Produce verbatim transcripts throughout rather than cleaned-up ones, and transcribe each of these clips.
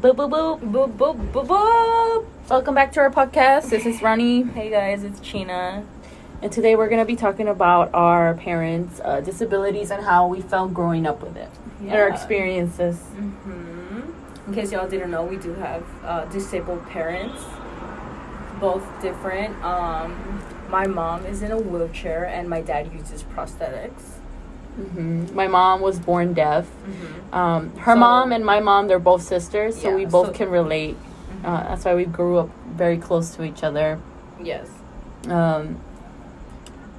Boop, boop, boop, boop, boop, boop, boop. Welcome back to our podcast. This is Ronnie. Hey guys, it's Chyna. And today we're going to be talking about our parents' uh, disabilities and how we felt growing up with it. Yeah. And our experiences. Mm-hmm. In case y'all didn't know, we do have uh, disabled parents. Both different. Um, my mom is in a wheelchair and my dad uses prosthetics. Mm-hmm. My mom was born deaf. Mm-hmm. um, her so, mom and my mom, they're both sisters, so yeah, we both so, can relate. Mm-hmm. Uh, that's why we grew up very close to each other. Yes. Um,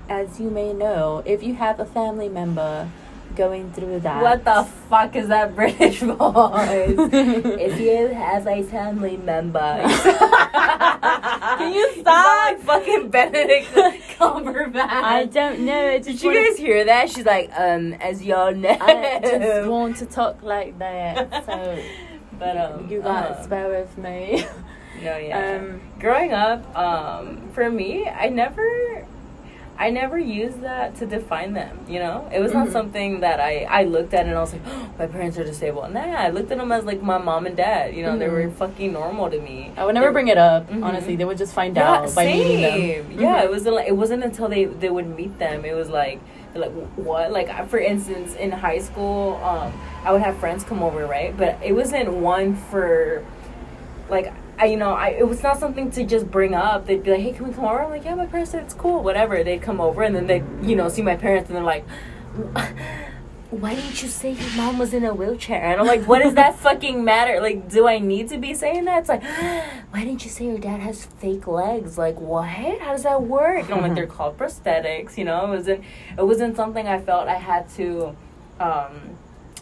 as you may know, if you have a family member going through that. What the fuck is that British voice? If you have a family member. Can you stop? Like fucking Benedict Cumberbatch. I don't know. I Did you guys to... hear that? She's like, um, as y'all know. I just want to talk like that. So, but um, you guys um, bear with me. No, yeah. Um, growing up, um, for me, I never. I never used that to define them, you know? It was not mm-hmm. something that I, I looked at and I was like, oh, my parents are disabled. Nah, I looked at them as, like, my mom and dad. You know, mm-hmm. they were fucking normal to me. I would never they, bring it up, mm-hmm. honestly. They would just find yeah, out by same. meeting them. Mm-hmm. Yeah, it, was, it wasn't until they, they would meet them. It was like, like what? Like, I, for instance, in high school, um, I would have friends come over, right? But it wasn't one for, like... I, you know, I it was not something to just bring up. They'd be like, hey, can we come over? I'm like, yeah, my parents said it's cool, whatever. They'd come over and then they'd, you know, see my parents and they're like, why didn't you say your mom was in a wheelchair? And I'm like, what does that fucking matter? Like, do I need to be saying that? It's like, why didn't you say your dad has fake legs? Like, what? How does that work? And I'm like, they're called prosthetics, you know? It wasn't, it wasn't something I felt I had to um,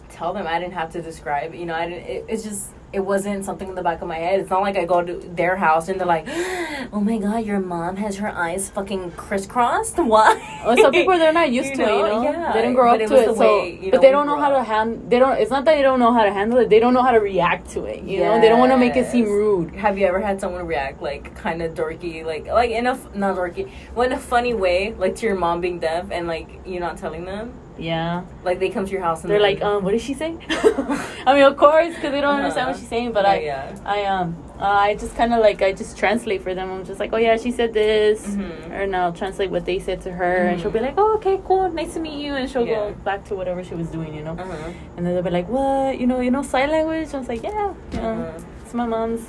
tell them. I didn't have to describe, you know, I didn't, it, it's just... It wasn't something in the back of my head. It's not like I go to their house and they're like, oh my God, your mom has her eyes fucking crisscrossed? Why? Well, some people, they're not used you to know? it, you know? Yeah. They didn't grow but up it to it, so... Way, you but know, they don't know how up. to handle... They don't. It's not that they don't know how to handle it. They don't know how to react to it, you yes. know? They don't want to make it seem rude. Have you ever had someone react, like, kind of dorky, like... Like, in a... Not dorky. Well, in a funny way, like, to your mom being deaf and, like, you're not telling them? Yeah. Like, they come to your house and they're like, um, what did she say? I mean, of course, because they don't uh-huh. understand what she's saying, but yeah, I, yeah. I, um, uh, I just kind of, like, I just translate for them. I'm just like, oh, yeah, she said this, mm-hmm. or no, I'll translate what they said to her, mm-hmm. and she'll be like, oh, okay, cool, nice to meet you, and she'll yeah. go back to whatever she was doing, you know? Uh-huh. And then they'll be like, what? You know, you know sign language? I was like, yeah, you know, uh-huh. it's my mom's.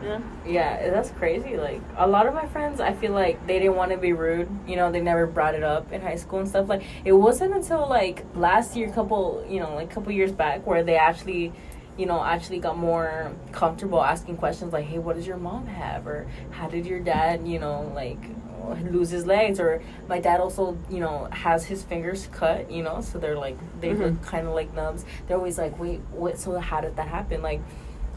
Yeah. yeah, that's crazy. Like, a lot of my friends, I feel like they didn't want to be rude. You know, they never brought it up in high school and stuff. Like, it wasn't until, like, last year, couple, you know, like, couple years back where they actually, you know, actually got more comfortable asking questions like, hey, what does your mom have? Or how did your dad, you know, like, lose his legs? Or my dad also, you know, has his fingers cut, you know, so they're, like, they mm-hmm. look kind of like nubs. They're always like, wait, what? So how did that happen? Like...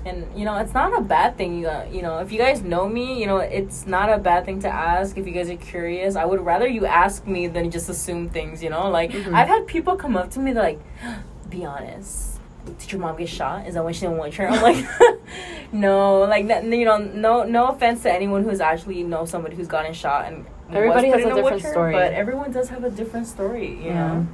And, you know, it's not a bad thing, you, uh, you know, if you guys know me, you know, it's not a bad thing to ask. If you guys are curious, I would rather you ask me than just assume things, you know, like, mm-hmm. I've had people come up to me, they're like, be honest, did your mom get shot? Is that why she didn't want her? I'm like, no, like, you know, no no offense to anyone who's actually, you know, somebody who's gotten shot. And everybody has a different story. But everyone does have a different story, you yeah. know.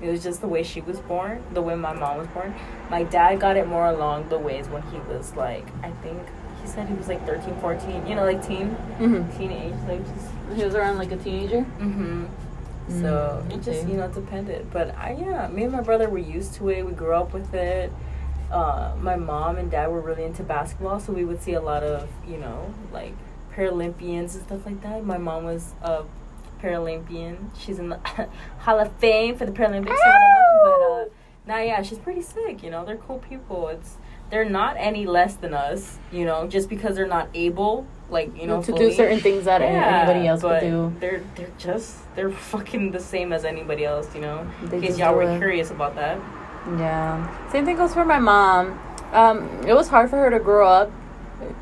It was just the way she was born, the way my mom was born. My dad got it more along the ways when he was, like, I think he said he was, like, thirteen, fourteen, you know, like, teen, mm-hmm. teenage. Like, just, he was around, like, a teenager? Mm-hmm. Mm-hmm. So, it just, you know, depended. But, I yeah, me and my brother were used to it. We grew up with it. Uh, my mom and dad were really into basketball, so we would see a lot of, you know, like, Paralympians and stuff like that. My mom was a... Paralympian. She's in the Hall of Fame for the Paralympics. Oh! But uh, now, yeah, she's pretty sick. You know, they're cool people. It's they're not any less than us. You know, just because they're not able, like you know, to fully. do certain things that yeah, anybody else could do. They're they're just they're fucking the same as anybody else. You know, they in case y'all were it. curious about that. Yeah, same thing goes for my mom. Um, it was hard for her to grow up.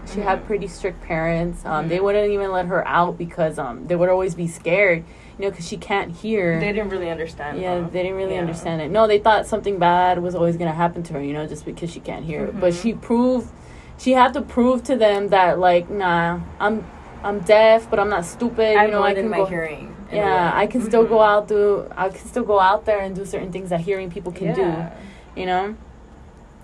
She mm-hmm. had pretty strict parents. Um, mm-hmm. They wouldn't even let her out because um, they would always be scared, you know, because she can't hear. They didn't really understand. Yeah, them. they didn't really yeah. understand it. No, they thought something bad was always going to happen to her, you know, just because she can't hear. Mm-hmm. But she proved, she had to prove to them that, like, nah, I'm I'm deaf, but I'm not stupid. I'm you know, I can in my go, hearing. In yeah, I can mm-hmm. still go out do. I can still go out there and do certain things that hearing people can yeah. do, you know.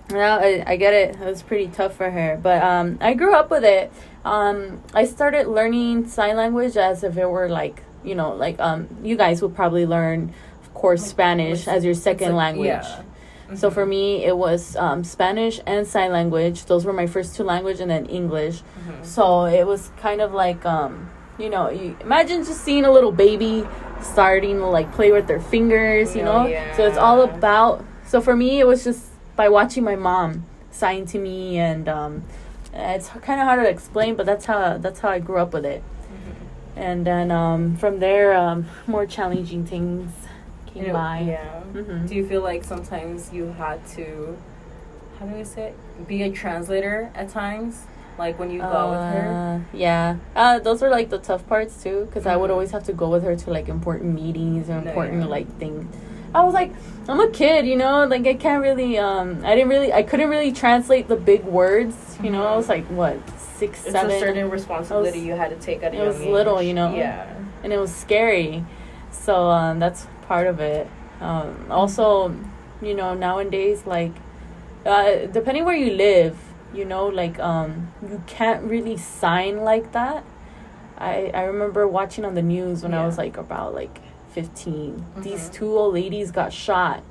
Now I, I get it. It was pretty tough for her, but um, I grew up with it. Um, I started learning sign language as if it were like, you know, like um, you guys would probably learn, of course, Spanish as your second like, language. Yeah. Mm-hmm. So for me, it was um, Spanish and sign language. Those were my first two languages, and then English. Mm-hmm. So it was kind of like, um, you know, you imagine just seeing a little baby starting to like play with their fingers, you know. Yeah. So it's all about. So for me, it was just by watching my mom sign to me, and um, it's kind of hard to explain, but that's how that's how I grew up with it. Mm-hmm. And then um, from there, um, more challenging things came you know, by. Yeah. Mm-hmm. Do you feel like sometimes you had to, how do I say it? Be a translator at times, like when you uh, go with her? Yeah. Uh, those were like the tough parts too, because mm-hmm. I would always have to go with her to like important meetings or important no, yeah. like things. I was like, I'm a kid, you know, like I can't really, um, I didn't really, I couldn't really translate the big words, you know, I was like, what, six, it's seven. It's a certain responsibility was, you had to take at a young age. It was little, you know. Yeah. And it was scary. So um, that's part of it. Um, also, you know, nowadays, like, uh, depending where you live, you know, like, um, you can't really sign like that. I, I remember watching on the news when yeah. I was like about like, fifteen mm-hmm. These two old ladies got shot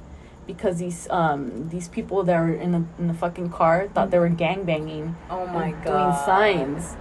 because these um these people that were in the in the fucking car thought they were gangbanging. Oh my god! Doing signs,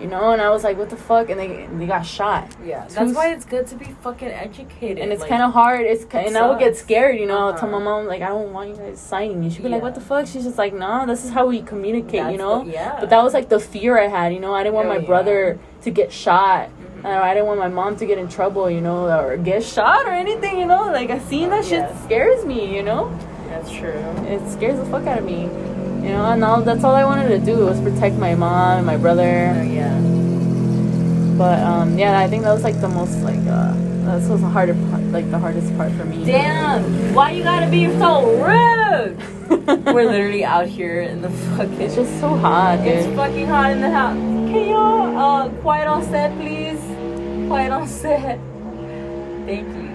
you know, and I was like, what the fuck? And they they got shot. Yeah, two that's why it's good to be fucking educated. And it's like, kind of hard. It's it and sucks. I would get scared, you know. Uh-huh. I tell my mom like, I don't want you guys signing. And she'd be yeah. like, what the fuck? She's just like, no, this is how we communicate, that's you know. The, yeah. But that was like the fear I had, you know. I didn't want oh, my yeah. brother to get shot. I didn't want my mom to get in trouble, you know, or get shot or anything, you know. Like, I seen that shit yes. scares me, you know. That's true. It scares the fuck out of me, you know. And all, that's all I wanted to do was protect my mom and my brother. Oh, yeah. But um, yeah, I think that was like the most like uh, that was the hardest part, like the hardest part for me. Damn, why you gotta be so rude? We're literally out here in the fucking. It's just so hot. Dude. It's fucking hot in the house. Can y'all uh, quiet on set, please? Quite on set. Thank you.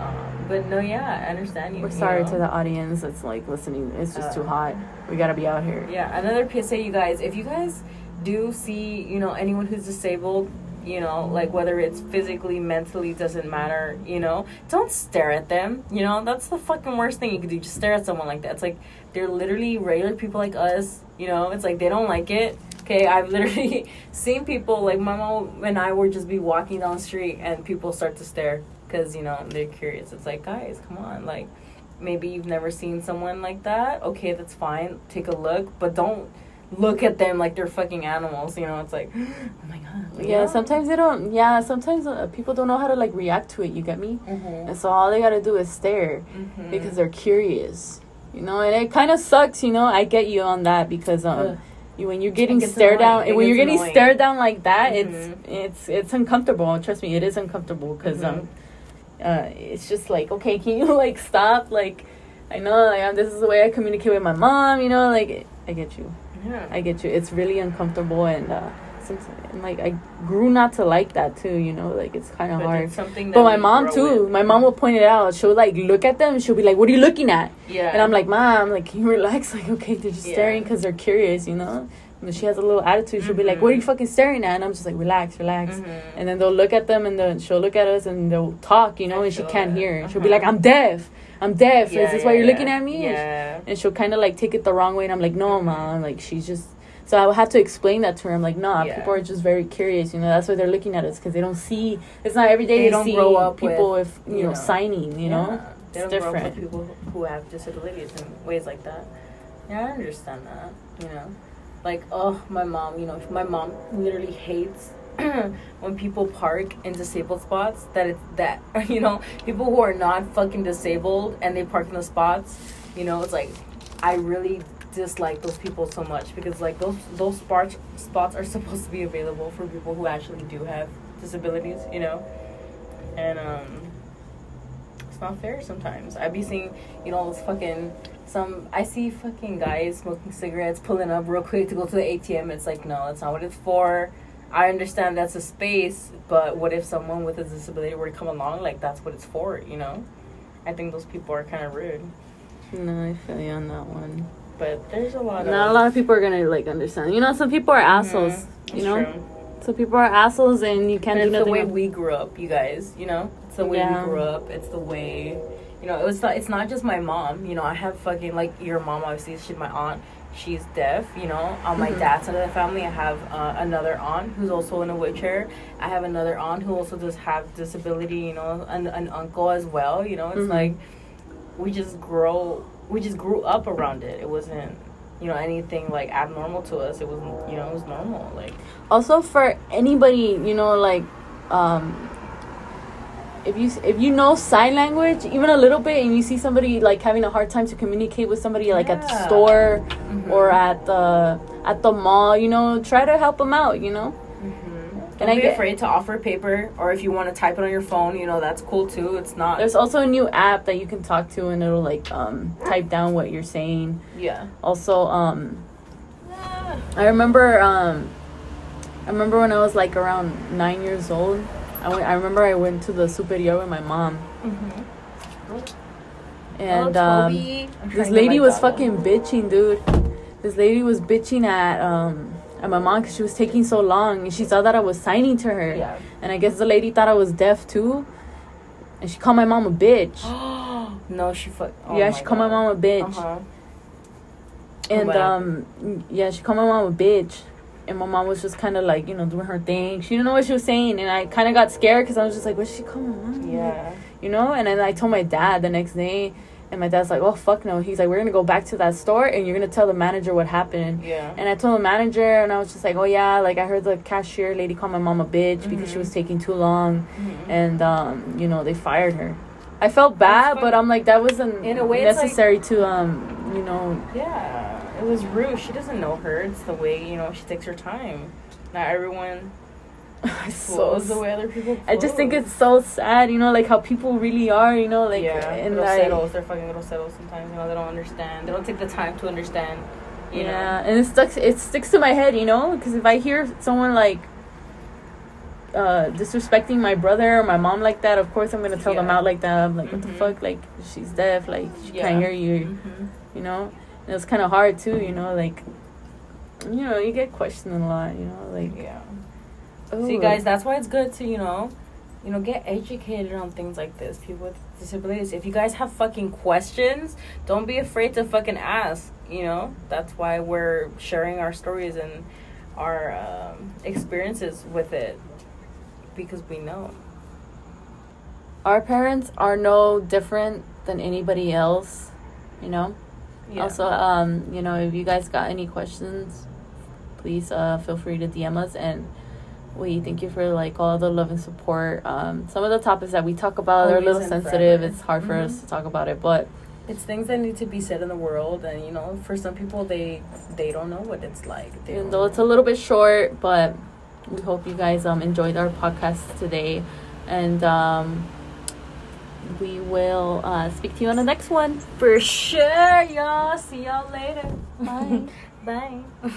Um, but no, yeah, I understand you. We're sorry you know? to the audience that's like listening. It's just uh, too hot. We gotta be out here. Yeah, another P S A, you guys. If you guys do see, you know, anyone who's disabled, you know, like whether it's physically, mentally, doesn't matter, you know, don't stare at them. You know, that's the fucking worst thing you could do. Just stare at someone like that. It's like they're literally regular people like us. You know, it's like they don't like it. Okay, I've literally seen people, like, my mom and I would just be walking down the street and people start to stare because, you know, they're curious. It's like, guys, come on. Like, maybe you've never seen someone like that. Okay, that's fine. Take a look. But don't look at them like they're fucking animals. You know, it's like, oh, my God. Like, yeah, yeah, sometimes they don't. Yeah, sometimes uh, people don't know how to, like, react to it. You get me? Mm-hmm. And so all they got to do is stare mm-hmm. because they're curious. You know, and it kind of sucks, you know. I get you on that because, um... Ugh. When you're getting stared down, when you're getting annoying. stared down like that, mm-hmm. it's it's it's uncomfortable. Trust me, it is uncomfortable because mm-hmm. um, uh, it's just like, okay, can you like stop? Like, I know like, um, this is the way I communicate with my mom. You know, like I get you, yeah. I get you. It's really uncomfortable, and uh, and like I grew not to like that too. You know, like it's kind of hard. But my mom too. With. My mom will point it out. She'll like look at them. She'll be like, "What are you looking at?" Yeah. And I'm like, "Mom, like can you relax? Like okay, they're just yeah. staring because they're curious, you know." And she has a little attitude. She'll mm-hmm. be like, "What are you fucking staring at?" And I'm just like, "Relax, relax." Mm-hmm. And then they'll look at them, and then she'll look at us, and they'll talk, you know. I and she can't it. hear. And uh-huh. she'll be like, "I'm deaf. I'm deaf. Yeah, is this yeah, why you're yeah. looking at me?" Yeah. And she'll kind of like take it the wrong way. And I'm like, "No, mom. Like she's just." So I would have to explain that to her. I'm like, nah, yeah. people are just very curious, you know. That's why they're looking at us because they don't see. It's not every day they, they don't see grow up people with, if, you, you know, know, signing, you yeah. know. It's they don't different. Grow up with people who have disabilities in ways like that. Yeah, I understand that, you know. Like, oh, my mom, you know, my mom literally hates when people park in disabled spots. That it's that, you know, people who are not fucking disabled and they park in those spots, you know, it's like, I really dislike those people so much because like those those spots spots are supposed to be available for people who actually do have disabilities, you know, and um it's not fair sometimes. I'd be seeing, you know, those fucking some I see fucking guys smoking cigarettes pulling up real quick to go to the A T M. It's like, no, that's not what it's for. I understand that's a space, but what if someone with a disability were to come along? Like that's what it's for, you know. I think those people are kind of rude. No, I feel you on that one. but there's a lot of... Not a lot of people are going to, like, understand. You know, some people are assholes, mm-hmm. you know? True. Some people are assholes, and you can't and do nothing. It's the way we grew up, you guys, you know? It's the way yeah. we grew up. It's the way... You know, it was not, it's not just my mom. You know, I have fucking, like, your mom, obviously. She's my aunt. She's deaf, you know. On my mm-hmm. dad's side of the family, I have uh, another aunt who's also in a wheelchair. I have another aunt who also does have disability, you know, and an uncle as well, you know. It's mm-hmm. like, we just grow, we just grew up around it. It wasn't, you know, anything, like, abnormal to us. It was, you know, it was normal, like. Also, for anybody, you know, like, um... If you if you know sign language even a little bit and you see somebody like having a hard time to communicate with somebody like yeah. at the store mm-hmm. or at the at the mall, you know, try to help them out, you know. Mm-hmm. And Don't I be get, afraid to offer paper, or if you want to type it on your phone, you know, that's cool too. It's not. There's also a new app that you can talk to and it'll like um type down what you're saying. Yeah. Also, um, I remember um, I remember when I was like around nine years old. I, went, I remember I went to the Superior with my mom. Mm-hmm. And um, this lady was fucking bitching, dude. This lady was bitching at um at my mom because she was taking so long. And she saw that I was signing to her. Yeah. And I guess the lady thought I was deaf, too. And she called my mom a bitch. No, she fuck. Oh yeah, she God. called my mom a bitch. Uh-huh. And, well. um, yeah, she called my mom a bitch. And my mom was just kind of like, you know, doing her thing. She didn't know what she was saying. And I kind of got scared because I was just like, what's she calling my mom? Yeah. You know? And then I told my dad the next day. And my dad's like, oh, fuck no. He's like, we're going to go back to that store and you're going to tell the manager what happened. Yeah. And I told the manager and I was just like, oh, yeah. Like, I heard the cashier lady call my mom a bitch mm-hmm. because she was taking too long. Mm-hmm. And, um, you know, they fired her. I felt bad, but I'm like, that wasn't In a way, necessary like, to, um, you know. Yeah. It was rude. She doesn't know her. It's the way, you know, she takes her time. Not everyone flows so the way other people flow. I just think it's so sad, you know, like how people really are, you know, like. Yeah, and groseros. Like, they're fucking groseros sometimes, you know, they don't understand. They don't take the time to understand, you yeah, know. Yeah, and it, stuck, it sticks to my head, you know, because if I hear someone, like, uh, disrespecting my brother or my mom like that, of course I'm going to tell yeah. them out like that. I'm like, mm-hmm. what the fuck? Like, she's deaf. Like, she yeah. can't hear you, mm-hmm. you know. It was kind of hard too, you know, like, you know, you get questioned a lot, you know, like, yeah. Ooh. See, guys, that's why it's good to, you know, you know, get educated on things like this. People with disabilities. If you guys have fucking questions, don't be afraid to fucking ask. You know, that's why we're sharing our stories and our um, experiences with it, because we know. Our parents are no different than anybody else, you know. Yeah. Also, um, you know, if you guys got any questions, please uh, feel free to D M us. And we thank you for, like, all the love and support. Um, some of the topics that we talk about Always are a little sensitive. Forever. It's hard for mm-hmm. us to talk about it. But it's things that need to be said in the world. And, you know, for some people, they they don't know what it's like. They Even though it's a little bit short, but we hope you guys um enjoyed our podcast today. And um we will uh, speak to you on the next one. For sure, y'all. See y'all later. Bye. Bye.